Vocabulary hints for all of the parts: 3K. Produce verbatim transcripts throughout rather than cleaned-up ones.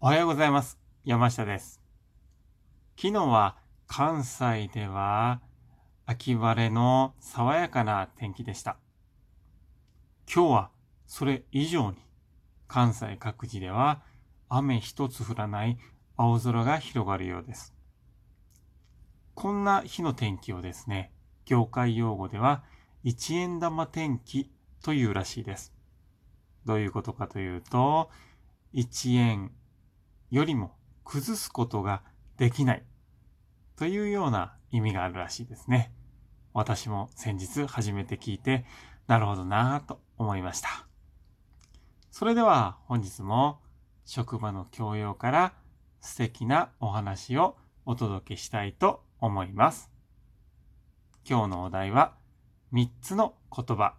おはようございます。山下です。昨日は関西では秋晴れの爽やかな天気でした。今日はそれ以上に関西各地では雨一つ降らない青空が広がるようです。こんな日の天気をですね、業界用語では一円玉天気というらしいです。どういうことかというと、いちえんよりも崩すことができないというような意味があるらしいですね。私も先日初めて聞いて、なるほどなぁと思いました。それでは本日も職場の教養から素敵なお話をお届けしたいと思います。今日のお題はみっつの言葉。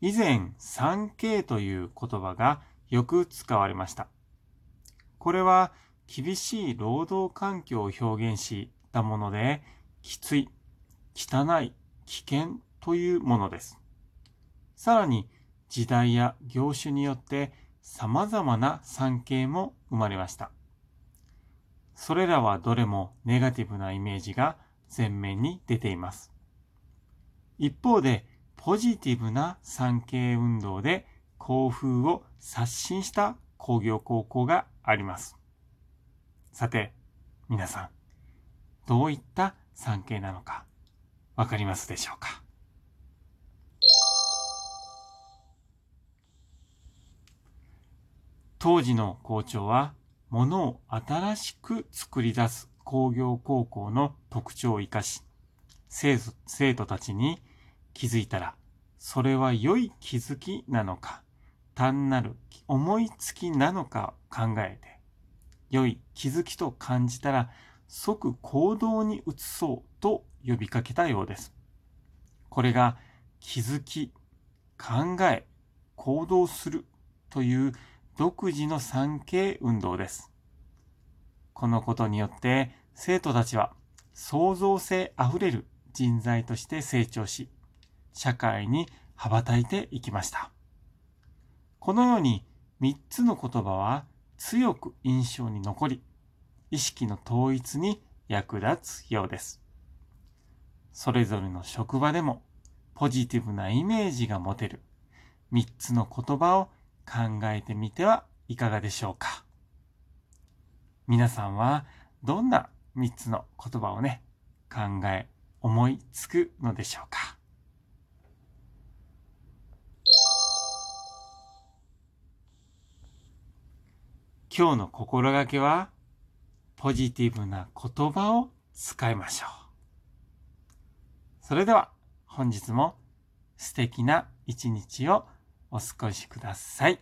以前 スリーケー という言葉がよく使われました。これは厳しい労働環境を表現したもので、きつい、汚い、危険というものです。さらに時代や業種によって様々な スリーケー も生まれました。それらはどれもネガティブなイメージが前面に出ています。一方で、ポジティブな産経運動で校風を刷新した工業高校があります。さて、皆さん、どういった産経なのかわかりますでしょうか？当時の校長は、ものを新しく作り出す工業高校の特徴を生かし、生徒、生徒たちに気づいたら、それは良い気づきなのか、単なる思いつきなのか考えて、良い気づきと感じたら、即行動に移そうと呼びかけたようです。これが気づき、考え、行動するという独自の産経運動です。このことによって、生徒たちは創造性あふれる人材として成長し、社会に羽ばたいていきました。このようにみっつの言葉は強く印象に残り、意識の統一に役立つようです。それぞれの職場でもポジティブなイメージが持てるみっつの言葉を考えてみてはいかがでしょうか。皆さんはどんなみっつの言葉をね、考え、思いつくのでしょうか。今日の心がけは、ポジティブな言葉を使いましょう。それでは本日も素敵な一日をお過ごしください。